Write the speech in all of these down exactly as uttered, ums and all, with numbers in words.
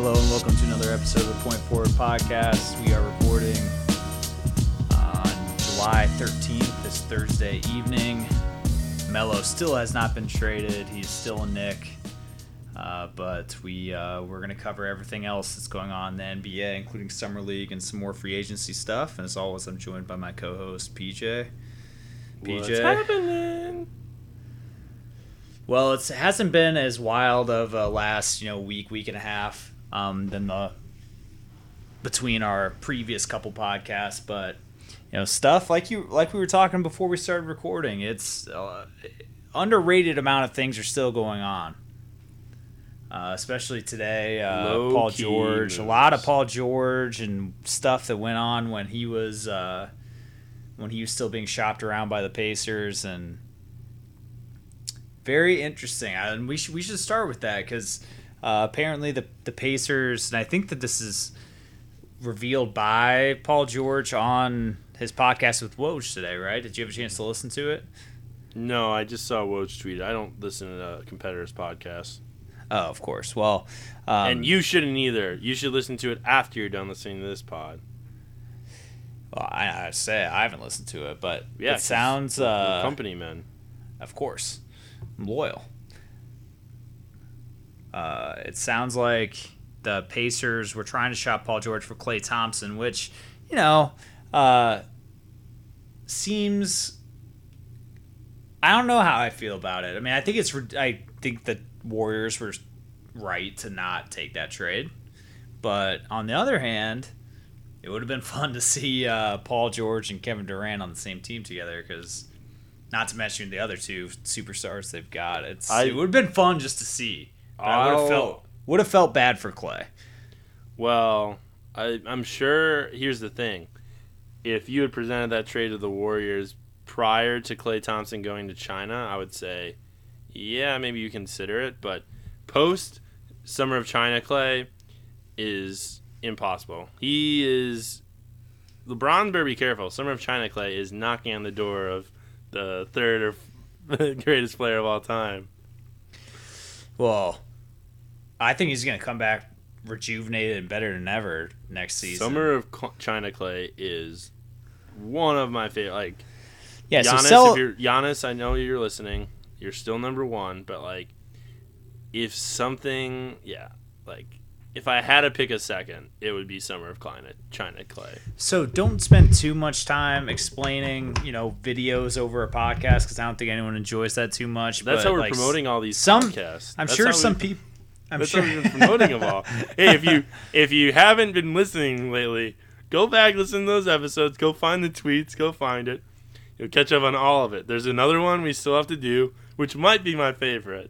Hello and welcome to another episode of the Point Forward Podcast. We are recording on July thirteenth, this Thursday evening. Melo still has not been traded. He's still a Knick. Uh, but we, uh, we're going to cover everything else that's going on in the N B A, including Summer League and some more free agency stuff. And as always, I'm joined by my co-host, P J. P J. What's happening? Well, it's, it hasn't been as wild of a last, you know, week, week and a half um, than the between our previous couple podcasts. But, you know, stuff like you like we were talking before we started recording, it's uh, underrated amount of things are still going on. Uh, especially today, uh, Paul George, moves. A lot of Paul George and stuff that went on when he was uh, when he was still being shopped around by the Pacers, and very interesting. I, and we should we should start with that because uh, apparently the the Pacers, and I think that this is revealed by Paul George on his podcast with Woj today. Right? Did you have a chance to listen to it? No, I just saw Woj tweet. I don't listen to competitors' podcasts. Oh, of course. Well, um, and you shouldn't either. You should listen to it after you're done listening to this pod. Well, I, I say I haven't listened to it, but yeah, it sounds uh, company man. Of course, I'm loyal. Uh, it sounds like the Pacers were trying to shop Paul George for Klay Thompson, which you know uh, seems. I don't know how I feel about it. I mean, I think it's. I think that. Warriors were right to not take that trade, but on the other hand, it would have been fun to see uh, Paul George and Kevin Durant on the same team together. Because, not to mention the other two superstars they've got, it's I, it would have been fun just to see. But I would have felt would have felt bad for Klay. Well, I, I'm sure. Here's the thing: if you had presented that trade to the Warriors prior to Klay Thompson going to China, I would say. Yeah, maybe you consider it, but post Summer of China Klay is impossible. He is LeBron better be careful. Summer of China Klay is knocking on the door of the third or greatest player of all time. Well, I think he's going to come back rejuvenated and better than ever next season. Summer of China Klay is one of my favorite. Like, yeah, Giannis, so sell- if you're, Giannis, I know you're listening. You're still number one, but, like, if something, yeah, like, if I had to pick a second, it would be Summer of China, China Klay. So don't spend too much time explaining, you know, videos over a podcast, because I don't think anyone enjoys that too much. That's but, how we're like, promoting all these some, podcasts. I'm that's sure some people. I'm that's sure. How we've been promoting them all. Hey, if you, if you haven't been listening lately, go back, listen to those episodes, go find the tweets, go find it. You'll catch up on all of it. There's another one we still have to do. Which might be my favorite.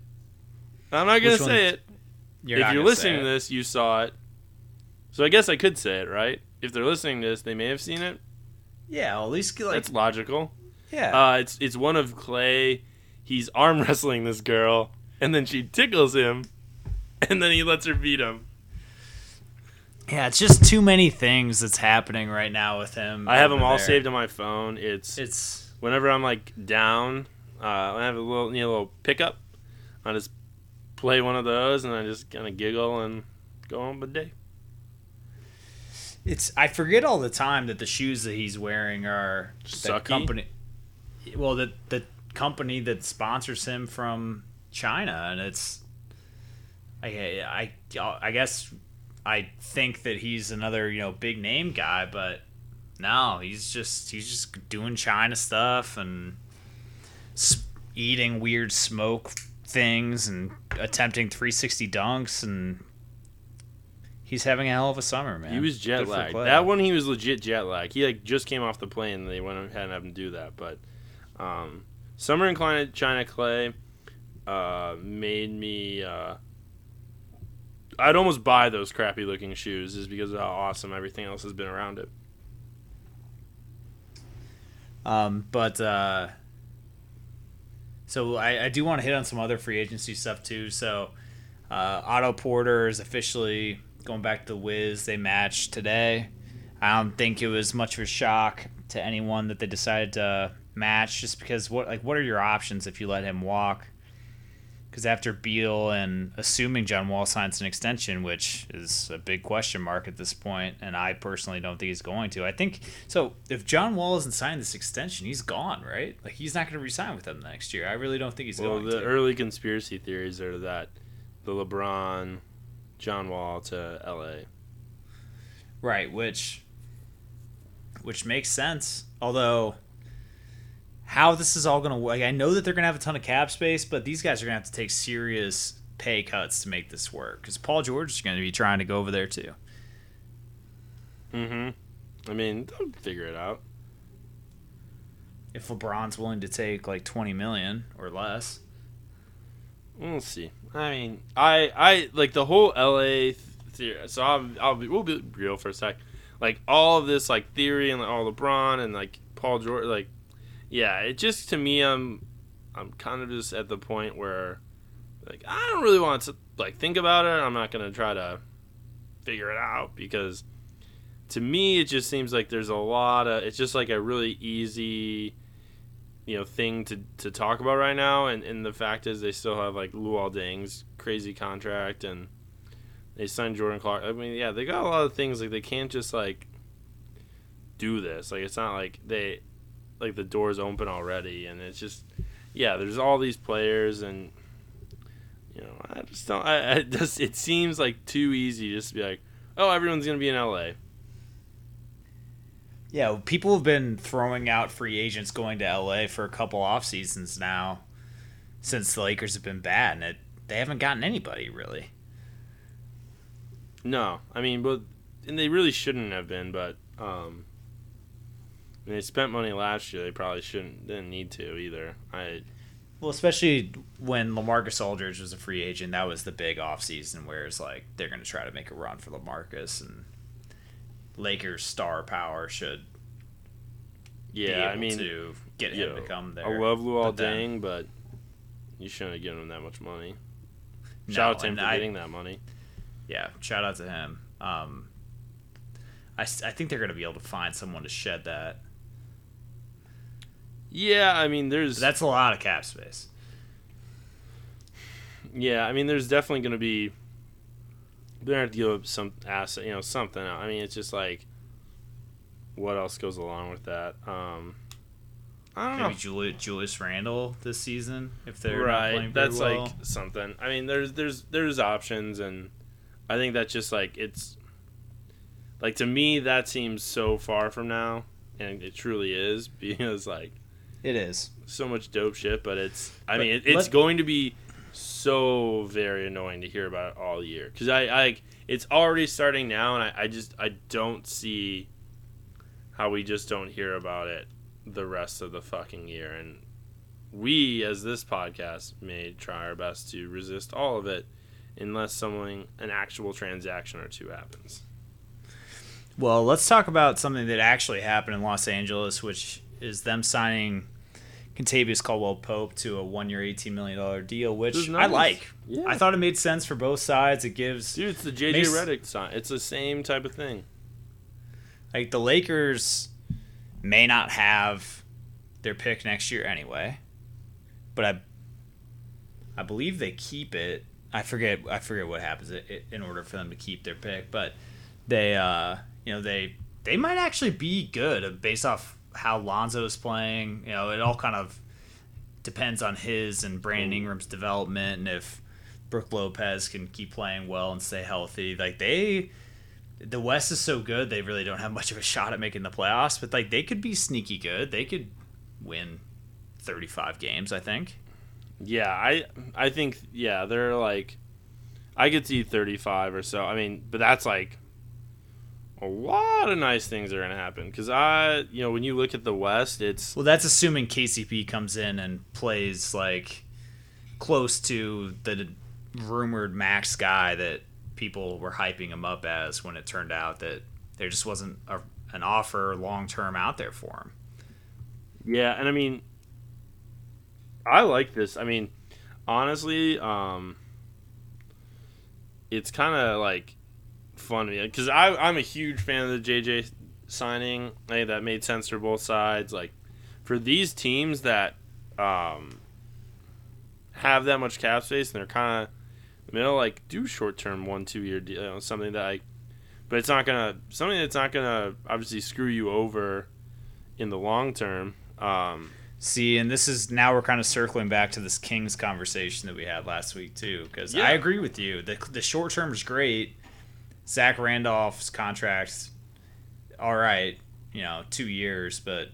I'm not going to say it. If you're listening to this, you saw it. So I guess I could say it, right? If they're listening to this, they may have seen it. Yeah, well, at least like that's logical. Yeah. Uh, it's it's one of Klay. He's arm wrestling this girl, and then she tickles him, and then he lets her beat him. Yeah, it's just too many things that's happening right now with him. I have them all saved on my phone. It's it's whenever I'm like down. Uh, I have a little, need a little pickup. I just play one of those, and I just kind of giggle and go on with the day. It's I forget all the time that the shoes that he's wearing are the company. Well, the the company that sponsors him from China, and it's I I I guess I think that he's another you know big name guy, but no, he's just he's just doing China stuff and. Eating weird smoke things and attempting three sixty dunks, and he's having a hell of a summer, man. He was jet lagged. That one, he was legit jet lagged. He like just came off the plane, and they went ahead and had him do that. But um, Summer in China Klay uh, made me. Uh, I'd almost buy those crappy looking shoes, is because of how awesome everything else has been around it. Um, but. Uh... So I, I do want to hit on some other free agency stuff, too. So uh, Otto Porter is officially going back to the Wiz. They matched today. I don't think it was much of a shock to anyone that they decided to match just because what like what are your options if you let him walk? Because after Beal and assuming John Wall signs an extension, which is a big question mark at this point, and I personally don't think he's going to. I think so. If John Wall isn't signing this extension, he's gone, right? Like he's not going to re-sign with them next year. I really don't think he's well, going to. Well, the early conspiracy theories are that the LeBron, John Wall to L A. Right, which, which makes sense. Although, how this is all going to work, I know that they're going to have a ton of cap space, but these guys are going to have to take serious pay cuts to make this work because Paul George is going to be trying to go over there too. Mm-hmm. I mean, they'll figure it out. If LeBron's willing to take like twenty million dollars or less. We'll see. I mean, I, I like the whole L A theory. So I'll, I'll be, we'll be real for a sec. Like all of this like theory and like, all LeBron and like Paul George, like, yeah, it just to me, I'm, I'm kind of just at the point where, like, I don't really want to like think about it. I'm not gonna try to figure it out because, to me, it just seems like there's a lot of. It's just like a really easy, you know, thing to, to talk about right now. And, and the fact is, they still have like Luol Deng's crazy contract, and they signed Jordan Clark. I mean, yeah, they got a lot of things like they can't just like do this. Like it's not like they. Like the door's open already, and it's just, yeah. There's all these players, and you know, I just don't. I, I just it seems like too easy just to be like, oh, everyone's gonna be in L A. Yeah, people have been throwing out free agents going to L A for a couple off seasons now, since the Lakers have been bad, and it, they haven't gotten anybody really. No, I mean, but and they really shouldn't have been, but. um And they spent money last year. They probably shouldn't didn't need to either. I well, especially when LaMarcus Aldridge was a free agent, that was the big offseason where it's like they're going to try to make a run for LaMarcus and Lakers star power should. Yeah, be able I mean, to get him know, to come there. I love Luol Deng, but you shouldn't have given him that much money. No, shout out to him for I, getting that money. Yeah, shout out to him. Um, I I think they're going to be able to find someone to shed that. Yeah, I mean, there's... But that's a lot of cap space. Yeah, I mean, there's definitely going to be... They're going to have to give up some asset, you know, something. I mean, it's just like, what else goes along with that? Um, I don't Maybe know. Maybe Julius, Julius Randle this season, if they're right, not playing very that's well. Like something. I mean, there's there's there's options, and I think that's just like, it's... Like, to me, that seems so far from now, and it truly is, because, like... It is. So much dope shit, but it's... I but mean, it, it's going to be so very annoying to hear about it all year. Because I, I, it's already starting now, and I, I just... I don't see how we just don't hear about it the rest of the fucking year. And we, as this podcast, may try our best to resist all of it unless someone, an actual transaction or two happens. Well, let's talk about something that actually happened in Los Angeles, which... is them signing Kentavious Caldwell Pope to a one-year, eighteen million dollars deal, which nice. I like. Yeah. I thought it made sense for both sides. It gives... Dude, it's the J J makes, Redick sign. It's the same type of thing. Like, the Lakers may not have their pick next year anyway, but I I believe they keep it. I forget I forget what happens in order for them to keep their pick, but they, uh, you know, they they might actually be good based off... how Lonzo's playing, you know, it all kind of depends on his and Brandon Ingram's development, and if Brook Lopez can keep playing well and stay healthy. Like they, the West is so good, they really don't have much of a shot at making the playoffs. But like they could be sneaky good. They could win thirty-five games, I think. Yeah, I, I think yeah, they're like, I could see thirty-five or so. I mean, but that's like. A lot of nice things are going to happen because I, you know, when you look at the West, it's well, that's assuming K C P comes in and plays like close to the rumored max guy that people were hyping him up as when it turned out that there just wasn't a, an offer long term out there for him. Yeah, and I mean, I like this. I mean, honestly, um, it's kind of like. Fun to me because I I'm a huge fan of the J J signing. Hey, that made sense for both sides. Like for these teams that um, have that much cap space, and they're kind of in the middle, like, do short-term one, two-year deal, you know, something that, like, but it's not going to, something that's not going to obviously screw you over in the long term. Um, See, and this is, now we're kind of circling back to this Kings conversation that we had last week, too, because yeah. I agree with you. The, the short-term is great. Zach Randolph's contract's all right, you know, two years, but...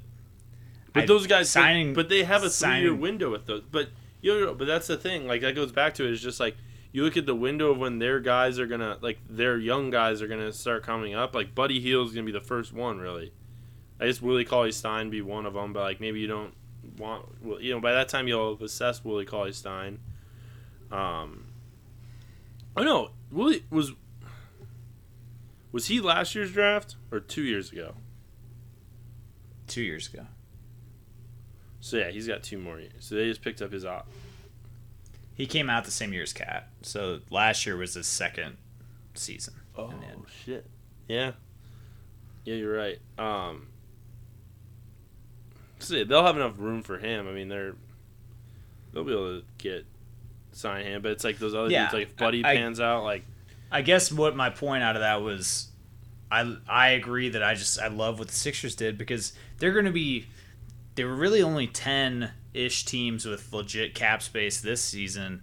But I, those guys, signing, but they have a three-year window with those. But you know, but that's the thing. Like that goes back to it. It's just like you look at the window of when their guys are gonna, like their young guys are gonna start coming up. Like Buddy Hield is gonna be the first one, really. I guess Willie Cauley Stein be one of them, but like maybe you don't want, you know, by that time you'll have assessed Willie Cauley Stein. Um, oh no, Willie was was he last year's draft or two years ago? Two years ago. So, yeah, he's got two more years. So, they just picked up his op. He came out the same year as Cat. So, last year was his second season. Oh, shit. Yeah. Yeah, you're right. Um, so, yeah, they'll have enough room for him. I mean, they're, they'll be able to get sign him. But it's like those other yeah, dudes, like if Buddy I, pans I, out, like. I guess what my point out of that was I, I agree that I just I love what the Sixers did because they're going to be – there were really only ten-ish teams with legit cap space this season.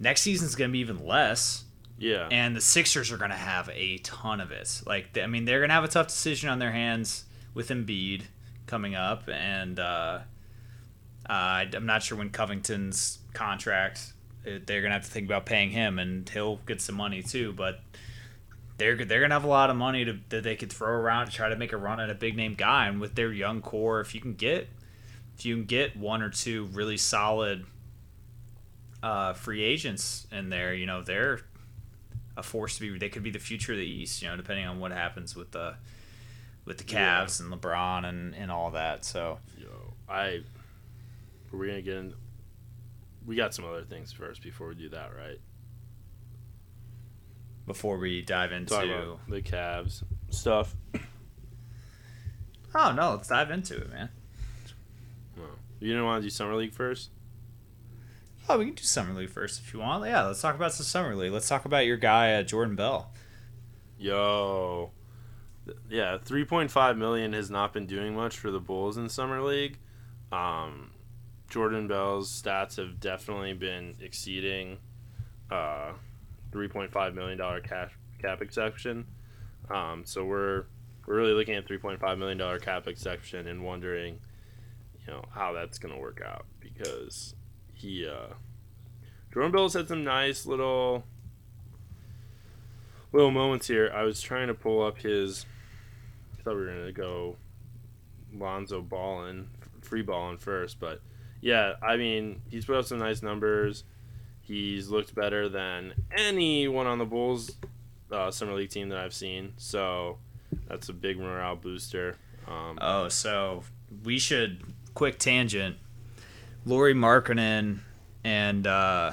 Next season's going to be even less. Yeah. And the Sixers are going to have a ton of it. Like, I mean, they're going to have a tough decision on their hands with Embiid coming up. And uh, uh, I'm not sure when Covington's contract, they're going to have to think about paying him. And he'll get some money, too. But they're they're gonna have a lot of money to, that they could throw around to try to make a run at a big name guy, and with their young core, if you can get if you can get one or two really solid uh, free agents in there, you know they're a force to be. They could be the future of the East, you know, depending on what happens with the with the Cavs yeah. and LeBron and, and all that. So, yo, I we're gonna get in. We got some other things first before we do that, right? Before we dive into the Cavs stuff. Oh, no, let's dive into it, man. Oh. You didn't want to do Summer League first? Oh, we can do Summer League first if you want. Yeah, let's talk about some Summer League. Let's talk about your guy, uh, Jordan Bell. Yo. Yeah, three point five million dollars has not been doing much for the Bulls in Summer League. Um, Jordan Bell's stats have definitely been exceeding... Uh, three point five million dollars cash cap exception. Um, so we're we're really looking at three point five million dollars cap exception and wondering, you know, how that's going to work out because he uh, Jordan Bell's had some nice little little moments here. I was trying to pull up his. I thought we were going to go Lonzo balling, free balling first, but yeah, I mean he's put up some nice numbers. He's looked better than anyone on the Bulls uh, Summer League team that I've seen. So that's a big morale booster. Um, oh, so we should, quick tangent, Lauri Markkanen and uh,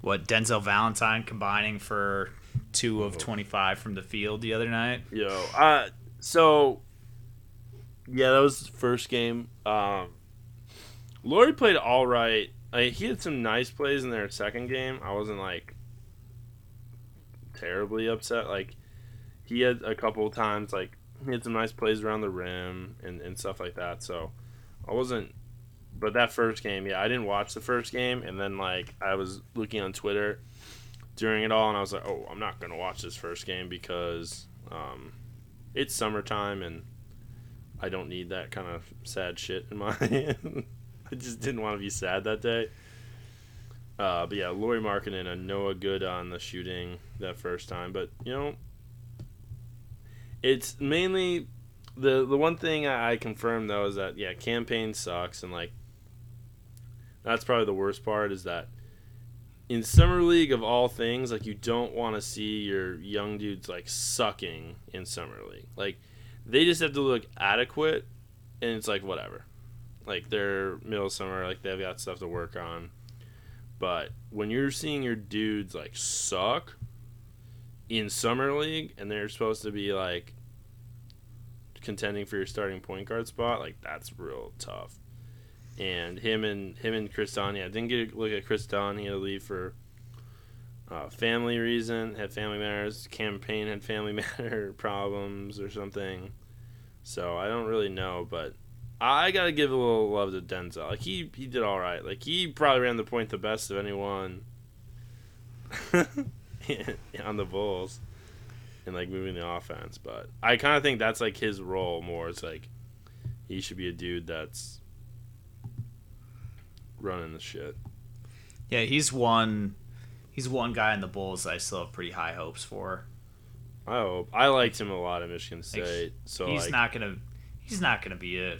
what Denzel Valentine combining for two of twenty-five from the field the other night. Yo, uh, so, yeah, that was the first game. Um, Lauri played all right. Like, he had some nice plays in their second game. I wasn't, like, terribly upset. Like, he had a couple of times, like, he had some nice plays around the rim and, and stuff like that. So, I wasn't – but that first game, yeah, I didn't watch the first game. And then, like, I was looking on Twitter during it all, and I was like, oh, I'm not going to watch this first game because um, it's summertime and I don't need that kind of sad shit in my hand. I just didn't want to be sad that day. Uh, but, yeah, Lauri Markkanen and Noah Good on the shooting that first time. But, you know, it's mainly the the one thing I, I confirmed, though, is that, yeah, campaign sucks. And, like, that's probably the worst part is that in Summer League, of all things, like, you don't want to see your young dudes, like, sucking in Summer League. Like, they just have to look adequate, and it's like, whatever. Like, they're middle of summer, like, they've got stuff to work on. But when you're seeing your dudes, like, suck in Summer League and they're supposed to be, like, contending for your starting point guard spot, like, that's real tough. And him and him and Chris Don, yeah, didn't get a look at Chris Don. He had to leave for uh, family reason, had family matters. Campaign had family matter problems or something. So I don't really know, but I gotta give a little love to Denzel. Like he, he did all right. Like he probably ran the point the best of anyone on the Bulls, and like moving the offense. But I kind of think that's like his role more. It's like he should be a dude that's running the shit. Yeah, he's one he's one guy in the Bulls that I still have pretty high hopes for. I hope. I liked him a lot at Michigan State. Like, so he's like, not gonna he's not gonna be a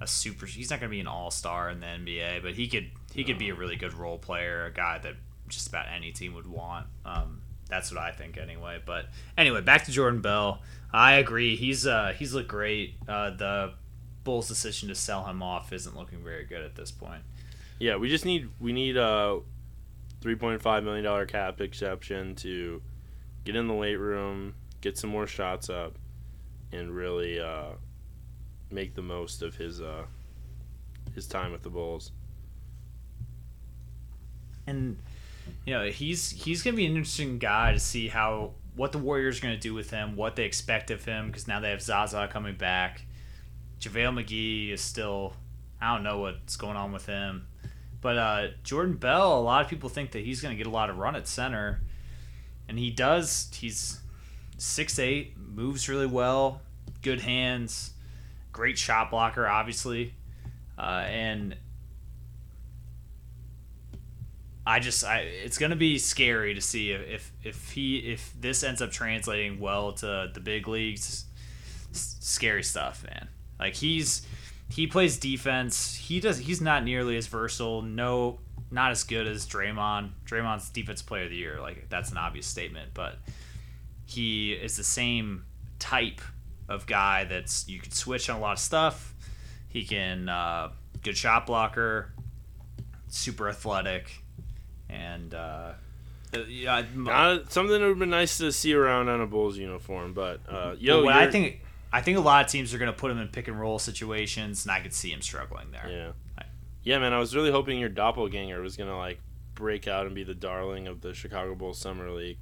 a super he's not gonna be an all star in the N B A, but he could he no. could be a really good role player, a guy that just about any team would want. Um that's what I think anyway. But anyway, back to Jordan Bell. I agree. He's uh he's looked great. Uh the Bulls' decision to sell him off isn't looking very good at this point. Yeah, we just need we need a three point five million dollars cap exception to get in the weight room, get some more shots up, and really uh, make the most of his uh, his time with the Bulls. And you know he's he's gonna be an interesting guy to see how what the Warriors are gonna do with him, what they expect of him, because now they have Zaza coming back. JaVale McGee is still, I don't know what's going on with him. But uh, Jordan Bell, a lot of people think that he's going to get a lot of run at center. And he does. He's six eight, moves really well, good hands, great shot blocker, obviously. Uh, and I just, I it's going to be scary to see if, if, if he if this ends up translating well to the big leagues. It's scary stuff, man. Like he's, he plays defense. He does. He's not nearly as versatile. No, not as good as Draymond. Draymond's defensive player of the year. Like that's an obvious statement, but he is the same type of guy that's you can switch on a lot of stuff. He can uh, good shot blocker, super athletic, and uh, yeah, uh, something that would be nice to see around on a Bulls uniform. But uh, yo, well, I think. I think a lot of teams are going to put him in pick and roll situations, and I could see him struggling there. Yeah, right. Yeah, man. I was really hoping your doppelganger was going to like break out and be the darling of the Chicago Bulls Summer League.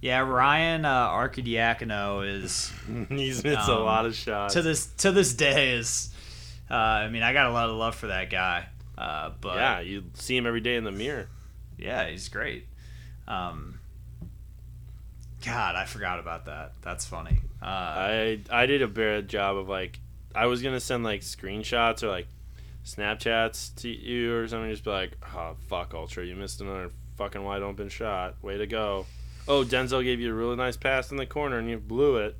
Yeah, Ryan uh, Arcidiacono is he's missed um, a lot of shots to this to this day. Is uh, I mean, I got a lot of love for that guy. Uh, but yeah, you see him every day in the mirror. Yeah, he's great. Um, God, I forgot about that. That's funny. Uh, I I did a bad job of like I was gonna send like screenshots or like Snapchats to you or something, just be like, oh fuck Ultra, you missed another fucking wide open shot, way to go. Oh, Denzel gave you a really nice pass in the corner and you blew it.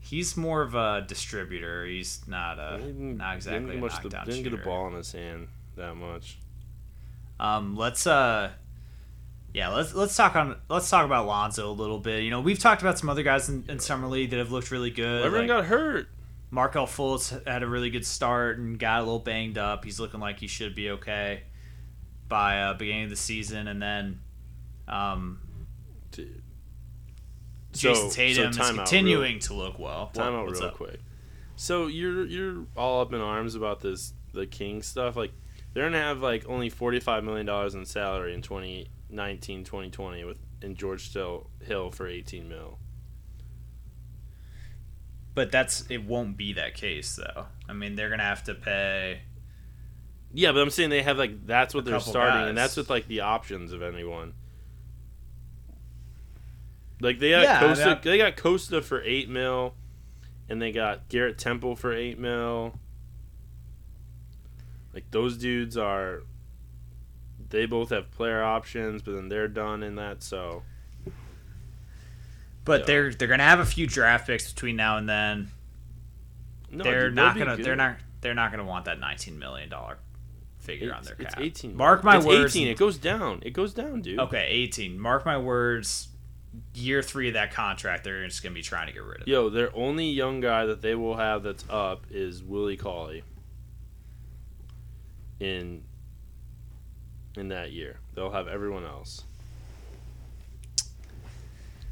He's more of a distributor. He's not a not exactly didn't a knockdown the, didn't shooter. Didn't get the ball in his hand that much. Um, let's uh. Yeah, let's let's talk on let's talk about Lonzo a little bit. You know, we've talked about some other guys in, in summer league that have looked really good. Everyone like got hurt. Markelle Fultz had a really good start and got a little banged up. He's looking like he should be okay by uh, beginning of the season, and then um, Dude. Jason so, Tatum so is continuing real, to look well. Time what, out real up? quick. So you're you're all up in arms about this the Kings stuff. Like they're gonna have like only forty five million dollars in salary in twenty. nineteen twenty twenty with and George Hill for eighteen mil. But that's it won't be that case though. I mean they're gonna have to pay. Yeah, but I'm saying they have like that's what they're starting guys. And that's with like the options of anyone. Like they got yeah, Costa I mean, I... they got Costa for eight mil and they got Garrett Temple for eight mil. Like those dudes are they both have player options, but then they're done in that. So, but yeah. they're they're gonna have a few draft picks between now and then. No, they're dude, not gonna. Good. They're not. They're not gonna want that nineteen million dollars figure it's, on their cap. It's eighteen. Mark my it's words. eighteen. It goes down. It goes down, dude. Okay, eighteen. Mark my words. Year three of that contract, they're just gonna be trying to get rid of. Yo, it. Their only young guy that they will have that's up is Willie Cauley. In. In that year, they'll have everyone else.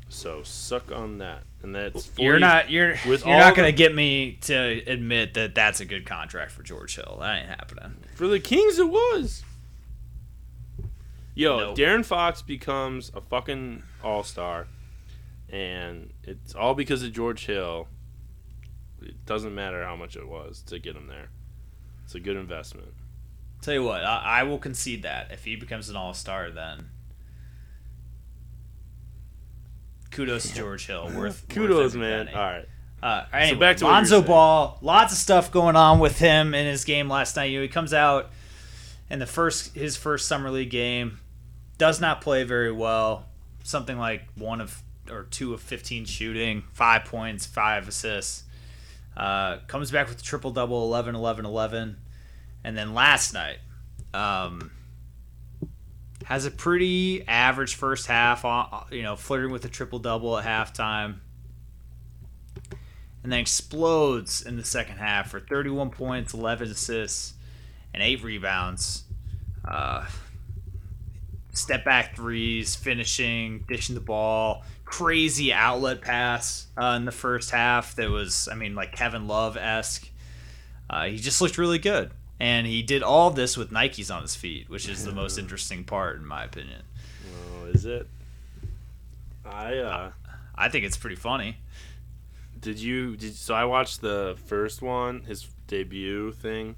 So suck on that. And that's forty, you're not you're you're not going to get me to admit that that's a good contract for George Hill. That ain't happening. For the Kings, it was. Yo, nope. Darren Fox becomes a fucking all-star, and it's all because of George Hill. It doesn't matter how much it was to get him there. It's a good investment. Tell you what, I, I will concede that. If he becomes an all-star, then kudos to George Hill. Worth kudos, worth man. All right. Uh, anyway, so back to Lonzo Ball. Lots of stuff going on with him in his game last night. You know, he comes out in the first his first summer league game, does not play very well. Something like one of or two of fifteen shooting, five points, five assists. Uh, comes back with a triple double, eleven, eleven, eleven, and then last night um, has a pretty average first half. You know, flirting with a triple double at halftime, and then explodes in the second half for thirty-one points, eleven assists, and eight rebounds. Uh, step back threes, finishing, dishing the ball. Crazy outlet pass uh, in the first half that was, I mean, like Kevin Love-esque. Uh, he just looked really good. And he did all this with Nikes on his feet, which is the most interesting part, in my opinion. Oh, well, is it? I uh, I, I think it's pretty funny. Did you... Did, so I watched the first one, his debut thing.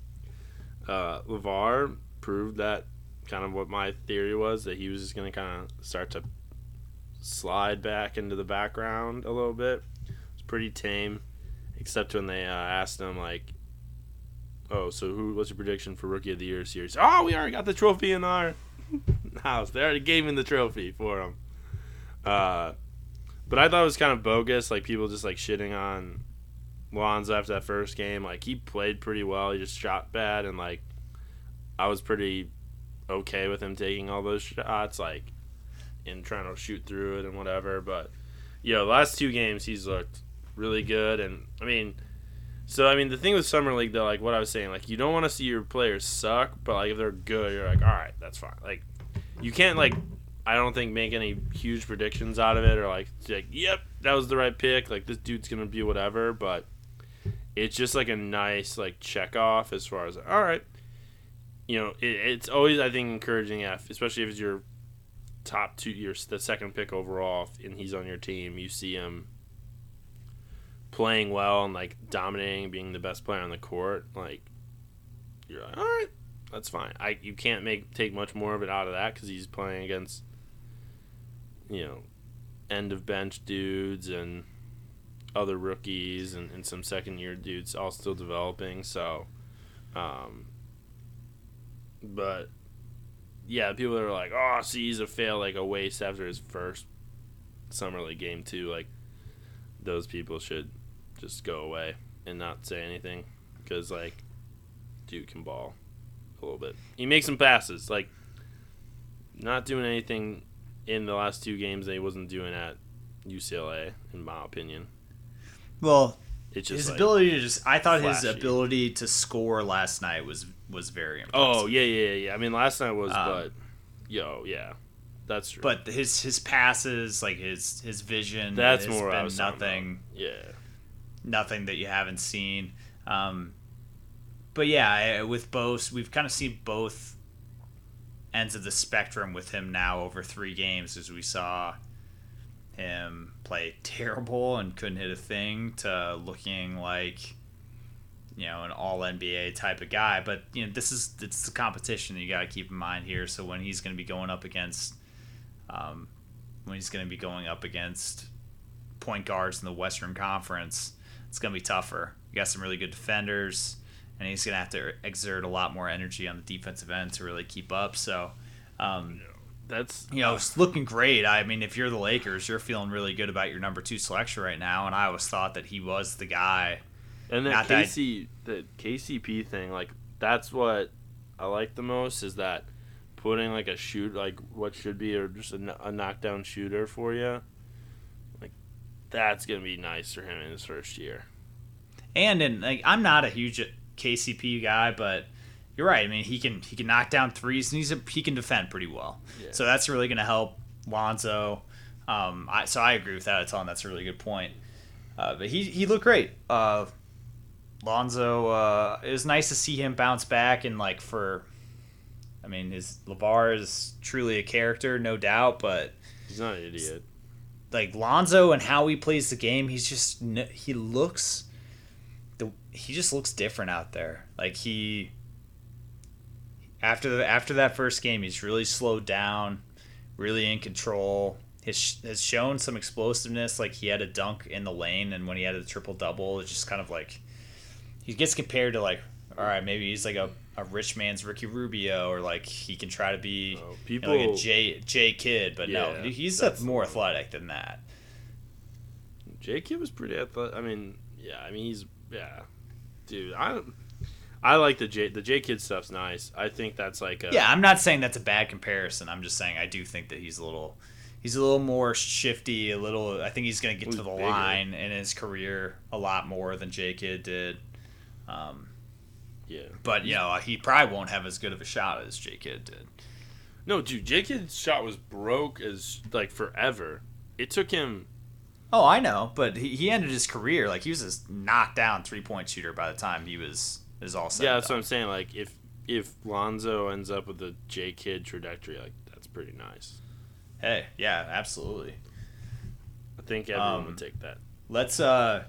Uh, LeVar proved that kind of what my theory was, that he was just going to kind of start to slide back into the background a little bit. It's pretty tame, except when they uh, asked him, like, oh, so who what's your prediction for Rookie of the Year series? Oh, we already got the trophy in our house. They already gave him the trophy for him. Uh, but I thought it was kind of bogus, like people just like shitting on Lonzo after that first game. Like, he played pretty well. He just shot bad, and like I was pretty okay with him taking all those shots, like, and trying to shoot through it and whatever. But, you know, the last two games he's looked really good. And, I mean, so, I mean, the thing with Summer League, though, like what I was saying, like, you don't want to see your players suck, but, like, if they're good, you're like, all right, that's fine. Like, you can't, like, I don't think make any huge predictions out of it or, like, like yep, that was the right pick. Like, this dude's going to be whatever. But it's just, like, a nice, like, check off as far as, like, all right. You know, it, it's always, I think, encouraging, if, especially if it's your top two, your the second pick overall, and he's on your team, you see him playing well and like dominating, being the best player on the court, like you're like, all right, that's fine. I you can't make take much more of it out of that because he's playing against, you know, end of bench dudes and other rookies and, and some second year dudes all still developing. So, um, but. Yeah, people are like, oh, see, he's a fail, like a waste after his first summer league game too. Like, those people should just go away and not say anything because, like, dude can ball a little bit. He makes some passes. Like, not doing anything in the last two games that he wasn't doing at U C L A, in my opinion. Well, it's just his like ability to just. I thought flashy. His ability to score last night was. was very impressive. Oh, yeah, yeah, yeah. I mean, last night was, um, but, yo, yeah. That's true. But his his passes, like his his vision, that's has more been I was nothing. Yeah. Nothing that you haven't seen. Um, but, yeah, I, with both, we've kind of seen both ends of the spectrum with him now over three games, as we saw him play terrible and couldn't hit a thing to looking like, you know, an all N B A type of guy. But, you know, this is it's the competition that you got to keep in mind here. So when he's going to be going up against um, when he's going to be going up against point guards in the Western Conference, it's going to be tougher. You got some really good defenders, and he's going to have to exert a lot more energy on the defensive end to really keep up. So um, that's, you know, it's looking great. I mean, if you're the Lakers, you're feeling really good about your number two selection right now. And I always thought that he was the guy. And that K C, the K C P thing, like, that's what I like the most, is that putting, like, a shoot, like, what should be, or just a, a knockdown shooter for you, like, that's going to be nice for him in his first year. And, in, like, I'm not a huge K C P guy, but you're right. I mean, he can he can knock down threes, and he's a, he can defend pretty well. Yeah. So that's really going to help Lonzo. Um, I, so I agree with that a ton. That's a really good point. Uh, but he he looked great. Uh, Lonzo, uh, it was nice to see him bounce back and like for, I mean, his LeVar is truly a character, no doubt, but he's not an idiot. Like Lonzo and how he plays the game, he's just he looks, the he just looks different out there. Like he after the, after that first game, he's really slowed down, really in control. Has has shown some explosiveness. Like he had a dunk in the lane, and when he had a triple double, it's just kind of like he gets compared to like, all right, maybe he's like a, a rich man's Ricky Rubio, or like he can try to be oh, people, you know, like a J J Kidd, but yeah, no, he's a, more athletic than that. J Kidd was pretty athletic. I mean, yeah, I mean he's yeah, dude. I I like the J the J Kidd stuff's nice. I think that's like a, yeah. I'm not saying that's a bad comparison. I'm just saying I do think that he's a little. He's a little more shifty, a little. I think he's going to get to the bigger line in his career a lot more than J Kidd did. Um, yeah, but you know he probably won't have as good of a shot as J Kidd did. No, dude, J Kidd's shot was broke as like forever. It took him. Oh, I know, but he, he ended his career like he was this knockdown three point shooter by the time he was is all set. Yeah, that's up. What I'm saying. Like if if Lonzo ends up with the J Kidd trajectory, like that's pretty nice. Hey, yeah, absolutely. I think everyone um, would take that. Let's uh,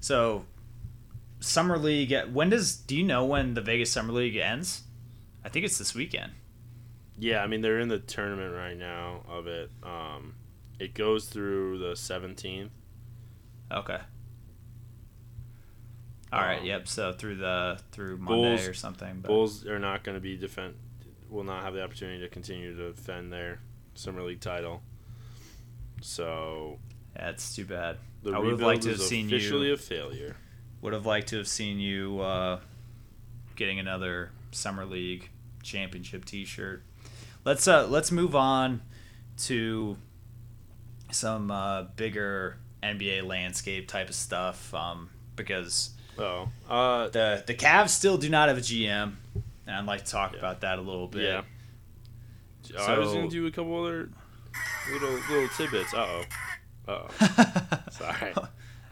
so Summer League. When does do you know when the Vegas Summer League ends? I think it's this weekend. Yeah, I mean they're in the tournament right now of it. Um, it goes through the seventeenth. Okay. All um, right. Yep. So through the through Monday Bulls, or something. But. Bulls are not going to be defend. Will not have the opportunity to continue to defend their Summer League title. So that's too bad. The I would have liked to have seen you officially a failure. Would have liked to have seen you uh, getting another Summer League championship T-shirt. Let's uh let's move on to some uh, bigger N B A landscape type of stuff um, because oh uh, the the Cavs still do not have a G M, and I'd like to talk yeah. about that a little bit. Yeah. So, I was going to do a couple other little little tidbits. Uh-oh. Uh-oh. Sorry.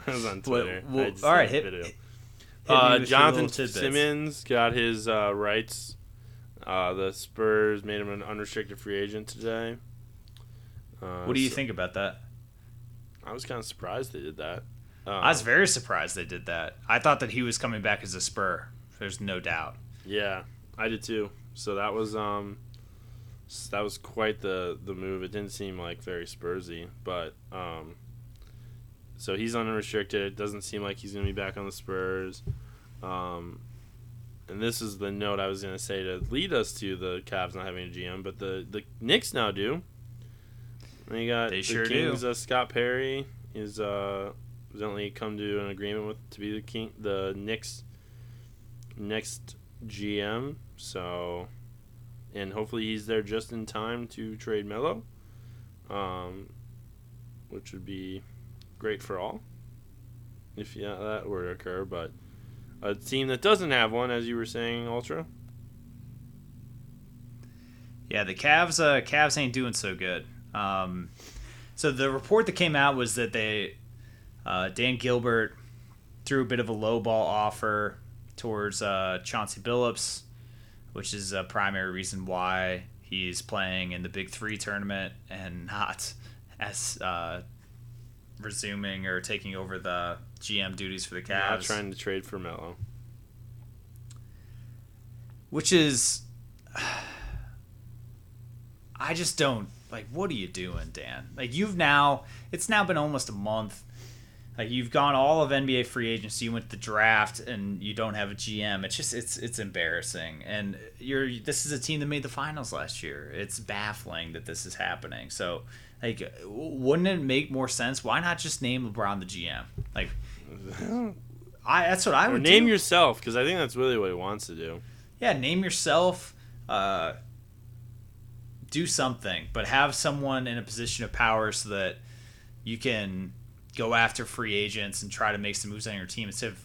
I was on Twitter. Well, well, all right, hit, hit, hit uh, Jonathan Simmons got his uh, rights. Uh, the Spurs made him an unrestricted free agent today. Uh, what do you so, think about that? I was kind of surprised they did that. Um, I was very surprised they did that. I thought that he was coming back as a Spur. There's no doubt. Yeah, I did too. So that was... um. That was quite the, the move. It didn't seem like very Spursy, but um, so he's unrestricted. It doesn't seem like he's going to be back on the Spurs. Um, and this is the note I was going to say to lead us to the Cavs not having a G M, but the, the Knicks now do. They got they the sure Kings. Do. Uh, Scott Perry is uh, evidently come to an agreement with to be the King the Knicks next G M. So. And hopefully he's there just in time to trade Melo, um, which would be great for all if yeah, that were to occur. But a team that doesn't have one, as you were saying, Ultra. Yeah, the Cavs, uh, Cavs ain't doing so good. Um, so the report that came out was that they, uh, Dan Gilbert threw a bit of a lowball offer towards uh, Chauncey Billups, which is a primary reason why he's playing in the Big Three tournament and not as uh, resuming or taking over the G M duties for the Cavs. Not trying to trade for Melo. Which is... I just don't... Like, what are you doing, Dan? Like, you've now... It's now been almost a month. Like, you've gone all of N B A free agency, you went to the draft, and you don't have a G M. It's just it's it's embarrassing. And you're this is a team that made the finals last year. It's baffling that this is happening. So, like, wouldn't it make more sense? Why not just name LeBron the G M? Like, I that's what I would or name do. Yourself, because I think that's really what he wants to do. Yeah, name yourself. Uh, do something, but have someone in a position of power so that you can go after free agents and try to make some moves on your team instead of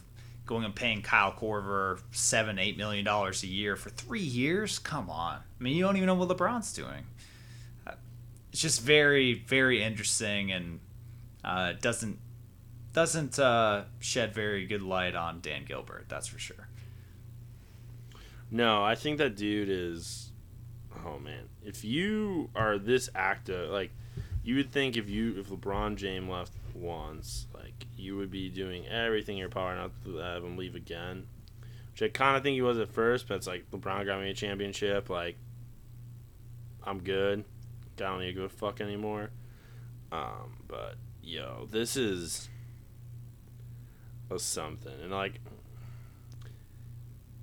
going and paying Kyle Korver seven, eight million dollars a year for three years. Come on, I mean you don't even know what LeBron's doing. it's just very, very interesting, and uh, doesn't doesn't uh, shed very good light on Dan Gilbert. That's for sure. No, I think that dude is. Oh man, if you are this active, like you would think if you if LeBron James left once, like you would be doing everything in your power not to have him leave again. Which I kind of think he was at first, but it's like LeBron got me a championship. Like I'm good. I don't need to go fuck anymore. Um, but yo, this is a something, and like.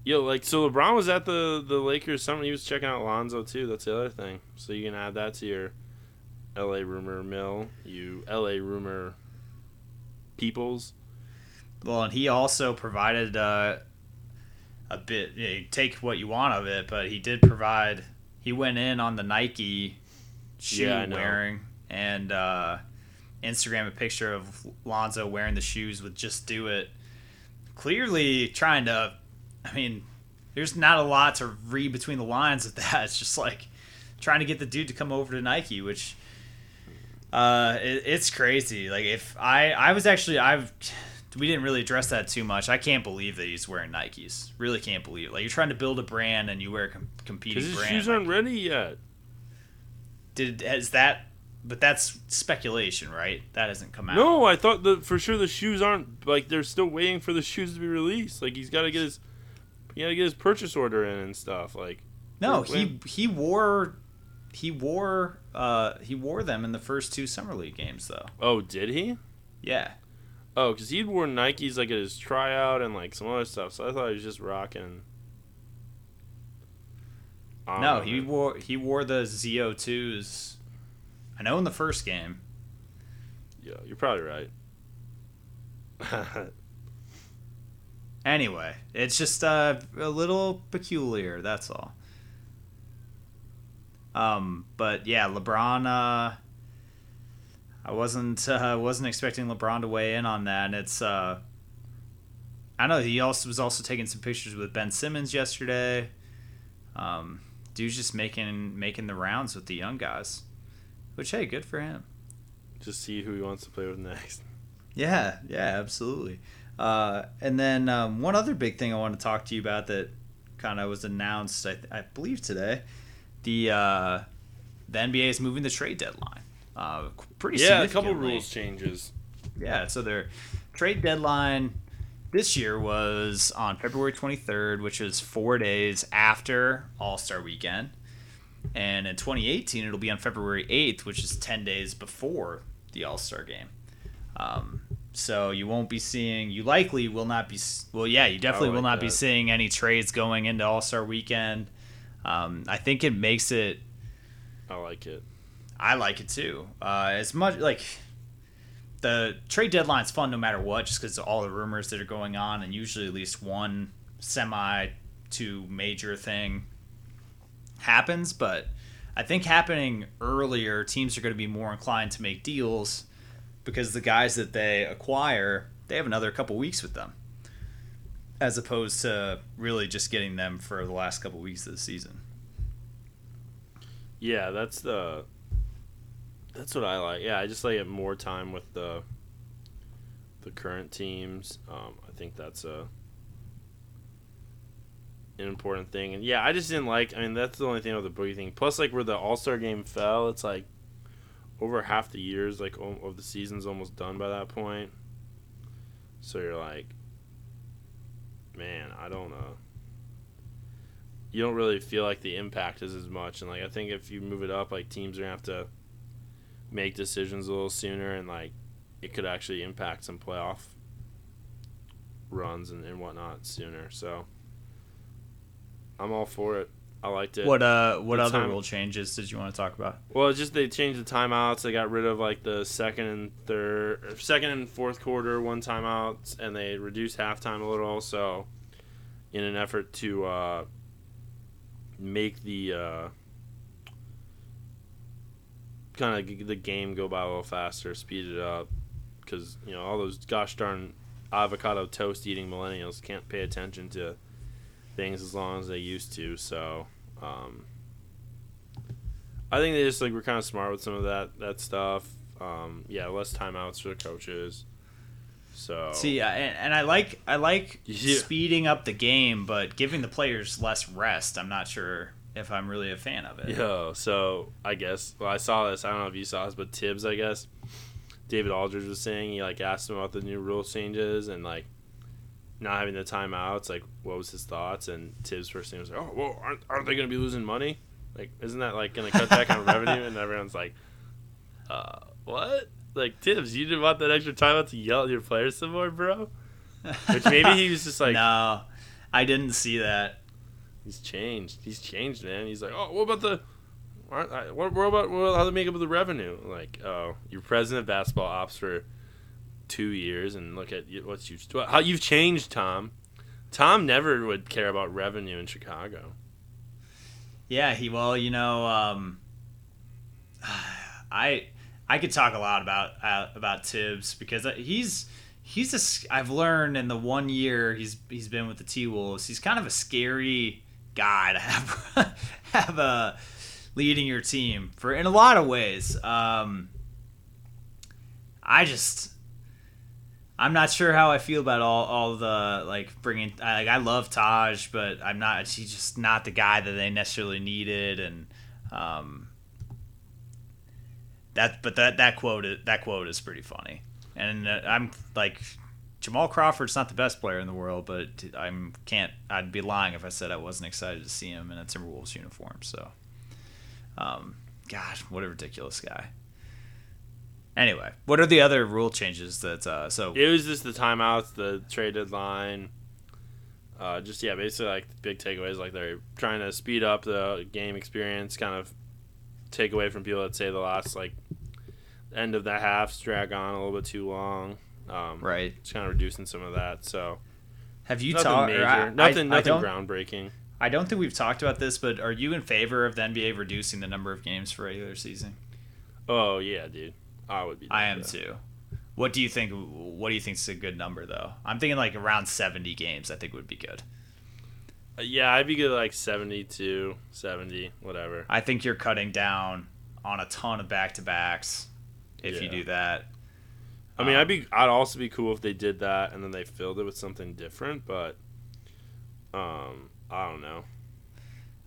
Yo, like, so LeBron was at the, the Lakers something. He was checking out Lonzo, too. That's the other thing. So you can add that to your L A rumor mill, you L A rumor peoples. Well, and he also provided uh, a bit, you know, take what you want of it, but he did provide, he went in on the Nike shoe yeah, wearing and uh, Instagram a picture of Lonzo wearing the shoes with Just Do It. Clearly trying to... I mean, there's not a lot to read between the lines of that. It's just like trying to get the dude to come over to Nike, which uh, it, it's crazy. Like if I, I was actually, I've, we didn't really address that too much. I can't believe that he's wearing Nikes. Really can't believe it. Like you're trying to build a brand and you wear a com- competing brand. His shoes aren't ready yet. Did is that? But that's speculation, right? That hasn't come out. No, I thought the for sure the shoes aren't like they're still waiting for the shoes to be released. Like he's got to get his. You gotta get his purchase order in and stuff. Like no, he he wore he wore uh, he wore them in the first two summer league games though. Oh, did he? Yeah. Oh, because he'd worn Nikes like at his tryout and like some other stuff. So I thought he was just rocking. Um, no, he wore he wore the Z O twos. I know in the first game. Yeah, you're probably right. Anyway, it's just uh, a little peculiar, that's all. Um, but yeah, LeBron. Uh, I wasn't uh, wasn't expecting LeBron to weigh in on that, and it's. Uh, I don't know, he also was also taking some pictures with Ben Simmons yesterday. Um, dude's just making making the rounds with the young guys, which hey, good for him. Just see who he wants to play with next. Yeah, yeah, absolutely. Uh, and then um, one other big thing I want to talk to you about that kind of was announced, I, th- I believe today, the uh, the N B A is moving the trade deadline. Uh, pretty yeah, significantly. Yeah, a couple of rules changes. Yeah, so their trade deadline this year was on February twenty-third, which is four days after All-Star Weekend. And in twenty eighteen, it'll be on February eighth, which is ten days before the All-Star Game. Um So you won't be seeing, you likely will not be, well, yeah, you definitely like will not that. be seeing any trades going into All-Star Weekend. Um, I think it makes it. I like it. I like it too. Uh, as much, like, the trade deadline's fun no matter what, just because of all the rumors that are going on, and usually at least one semi to major thing happens. But I think happening earlier, teams are going to be more inclined to make deals, because the guys that they acquire, they have another couple weeks with them, as opposed to really just getting them for the last couple weeks of the season. Yeah, that's the that's what I like. Yeah, I just like it more time with the the current teams. Um, I think that's a an important thing. And yeah, I just didn't like. I mean, that's the only thing with the boogie thing. Plus, like where the All-Star game fell, it's like. Over half the years, like of the season's almost done by that point. So you're like, man, I don't know. You don't really feel like the impact is as much, and like I think if you move it up, like teams are gonna have to make decisions a little sooner, and like it could actually impact some playoff runs and, and whatnot sooner. So I'm all for it. I liked it. What uh? What other time... rule changes did you want to talk about? Well, it's just they changed the timeouts. They got rid of like the second and third, second and fourth quarter one timeouts, and they reduced halftime a little. So, in an effort to uh, make the uh, kind of the game go by a little faster, speed it up, because you know all those gosh darn avocado toast eating millennials can't pay attention to things as long as they used to. So. Um, I think they just like were kind of smart with some of that that stuff. Um, yeah, less timeouts for the coaches. So see, I, and, and I like I like yeah. speeding up the game, but giving the players less rest. I'm not sure if I'm really a fan of it. Yo, so I guess well, I saw this. I don't know if you saw this, but Tibbs, I guess David Aldridge was saying he like asked him about the new rule changes and like not having the timeouts. Like, what was his thoughts? And Tibbs' first thing was like, "Oh, well, aren't aren't they going to be losing money? Like, isn't that like going to cut back on revenue?" And everyone's like, "Uh, what?" Like, Tibbs, you didn't want that extra timeout to yell at your players some more, bro? Which maybe he was just like... No, I didn't see that. He's changed. He's changed, man. He's like, oh, what about the... What, what about what, how the makeup of the revenue? Like, oh, you're president of basketball ops for two years, and look at what you've... How you've changed, Tom. Tom never would care about revenue in Chicago. Yeah, he... Well, you know, um... I... I could talk a lot about uh, about Tibbs because he's he's a, I've learned in the one year he's he's been with the T-Wolves, he's kind of a scary guy to have have a leading your team for in a lot of ways. Um, I just I'm not sure how I feel about all, all the like bringing like I love Taj, but I'm not he's just not the guy that they necessarily needed and. Um, That but that that quote is, that quote is pretty funny, and uh, I'm like, Jamal Crawford's not the best player in the world, but I'm can't I'd be lying if I said I wasn't excited to see him in a Timberwolves uniform. So, um, gosh, what a ridiculous guy. Anyway, what are the other rule changes that? Uh, so it was just the timeouts, the trade deadline, uh, just yeah, basically like the big takeaways, like they're trying to speed up the game experience, kind of. Take away from people that say the last like end of the halves drag on a little bit too long, um, right? It's kind of reducing some of that. So, have you talked? Nothing, nothing groundbreaking. I don't think we've talked about this, but are you in favor of the N B A reducing the number of games for regular season? Oh yeah, dude, I would be. I am too. What do you think? What do you think is a good number though? I'm thinking like around seventy games. I think would be good. Yeah, I'd be good at like seventy-two, seventy, whatever. I think you're cutting down on a ton of back-to-backs if yeah. you do that. I um, mean, I'd be, I'd also be cool if they did that and then they filled it with something different, but um, I don't know.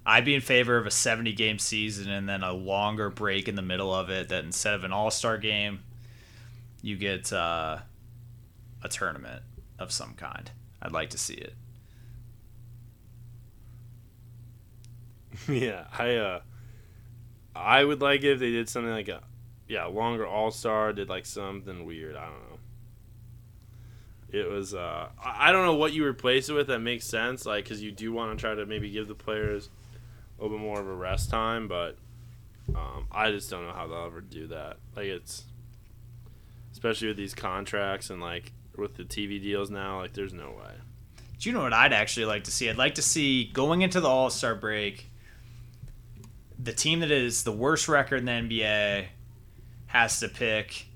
I'd be in favor of a seventy-game season and then a longer break in the middle of it that instead of an all-star game, you get uh, a tournament of some kind. I'd like to see it. Yeah, I uh, I would like it if they did something like a, yeah, longer all-star, did like something weird. I don't know. It was, uh, I don't know what you replace it with that makes sense, like, because you do want to try to maybe give the players a little bit more of a rest time, but um, I just don't know how they'll ever do that. Like, it's, especially with these contracts and like with the T V deals now, like, there's no way. Do you know what I'd actually like to see? I'd like to see going into the All-Star break, the team that is the worst record in the N B A has to pick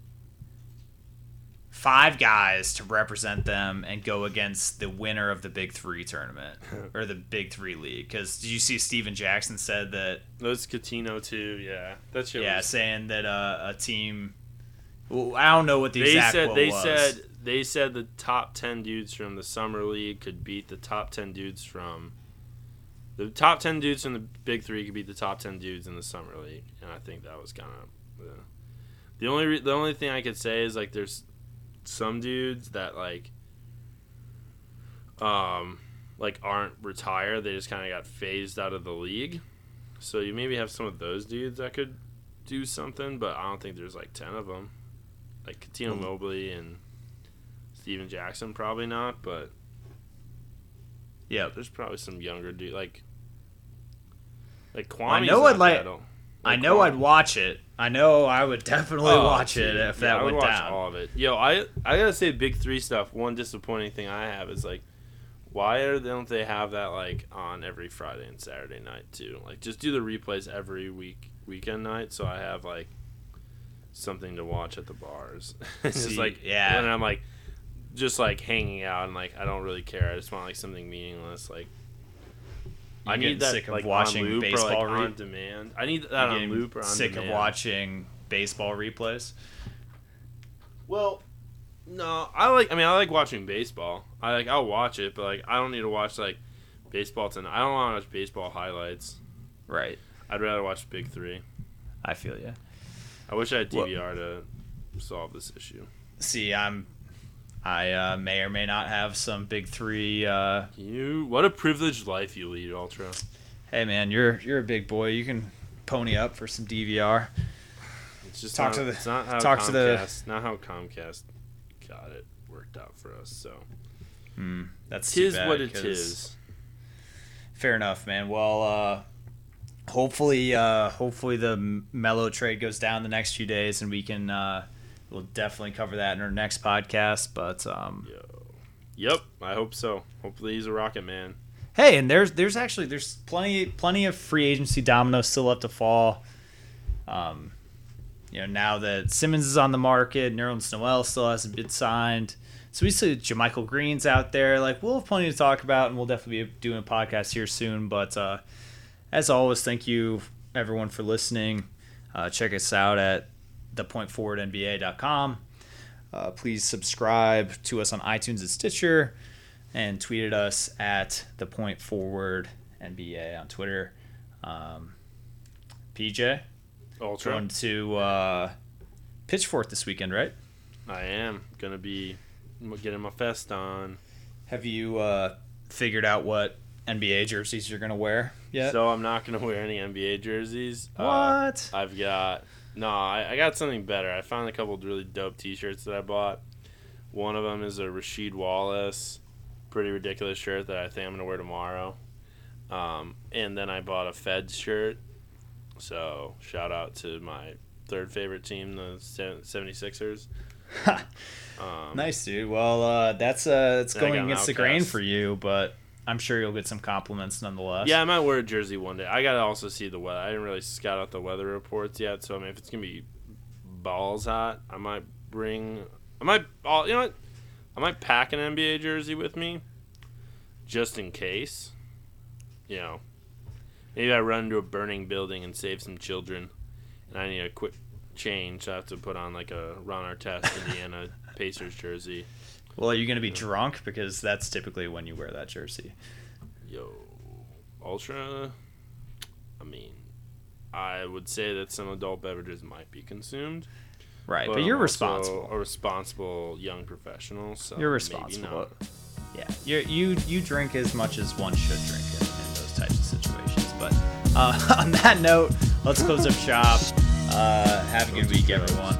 five guys to represent them and go against the winner of the Big Three tournament or the Big Three league. Because did you see Steven Jackson said that? Those Catino too, yeah. That's your yeah, list. Saying that uh, a team. Well, I don't know what the they exact said, quote they was. Said, They said the top ten dudes from the Summer League could beat the top ten dudes from the top ten dudes from the Big Three could beat the top ten dudes in the Summer League, and I think that was kind of yeah. the only re- the only thing I could say is like there's some dudes that like um like aren't retired, they just kind of got phased out of the league, so you maybe have some of those dudes that could do something, but I don't think there's like ten of them, like Coutinho mm-hmm. Mobley and. Steven Jackson probably not, but yeah, there's probably some younger dude like like Kwame. I know I'd like. Like I know Kwame. I'd watch it. I know I would definitely oh, watch dude. It if yeah, that I went would watch down. All of it. Yo, I I gotta say, Big Three stuff. One disappointing thing I have is like, why are they, don't they have that like on every Friday and Saturday night too? Like, just do the replays every week weekend night. So I have like something to watch at the bars. It's See, just like yeah, and I'm like. Just like hanging out and like I don't really care. I just want like something meaningless. Like I need that sick of like, watching on loop baseball or, like, re- on demand. I need that on loop. Or on sick demand. Of watching baseball replays. Well, no, I like. I mean, I like watching baseball. I like. I'll watch it, but like, I don't need to watch like baseball tonight. I don't want to watch baseball highlights. Right. I'd rather watch Big Three. I feel you. I wish I had D V R well, to solve this issue. See, I'm. I uh, may or may not have some Big Three. Uh... You, what a privileged life you lead, Ultra. Hey man, you're you're a big boy. You can pony up for some D V R. It's just talk not, to the it's not how talk Comcast, to the not how Comcast got it worked out for us. So mm, that's too bad, what it is. Fair enough, man. Well, uh, hopefully, uh, hopefully the Melo trade goes down the next few days, and we can. Uh, We'll definitely cover that in our next podcast, but um, yep, I hope so. Hopefully, he's a rocket man. Hey, and there's there's actually there's plenty plenty of free agency dominoes still up to fall. Um, you know, now that Simmons is on the market, Nerlens Noel still hasn't been signed, so we see Jermichael Green's out there. Like, we'll have plenty to talk about, and we'll definitely be doing a podcast here soon. But uh, as always, thank you everyone for listening. Uh, check us out at the point forward N B A dot com. Uh, please subscribe to us on iTunes and Stitcher, and tweet at us at the point forward N B A on Twitter. Um, P J, Ultra. Going to uh, Pitchfork this weekend, right? I am gonna be getting my fest on. Have you uh, figured out what N B A jerseys you're gonna wear yet? So I'm not gonna wear any N B A jerseys. What? Uh, I've got. No, I, I got something better. I found a couple of really dope T-shirts that I bought. One of them is a Rasheed Wallace, pretty ridiculous shirt that I think I'm going to wear tomorrow. Um, and then I bought a Feds shirt. So shout out to my third favorite team, the seventy-sixers. um, nice, dude. Well, uh, that's uh, it's going against the grain for you, but I'm sure you'll get some compliments nonetheless. Yeah, I might wear a jersey one day. I got to also see the weather. I didn't really scout out the weather reports yet, so I mean, if it's going to be balls hot, I might bring – I might – you know what? I might pack an N B A jersey with me just in case. You know, maybe I run into a burning building and save some children, and I need a quick change. So I have to put on like a Ron Artest Indiana Pacers jersey. Well, are you going to be drunk? Because that's typically when you wear that jersey. Yo, Ultra, I mean, I would say that some adult beverages might be consumed. Right, but, but you're I'm responsible. A responsible young professional, so you're responsible. Yeah, you you you drink as much as one should drink in, in those types of situations. But uh, on that note, let's close up shop. Uh, have a good week, everyone.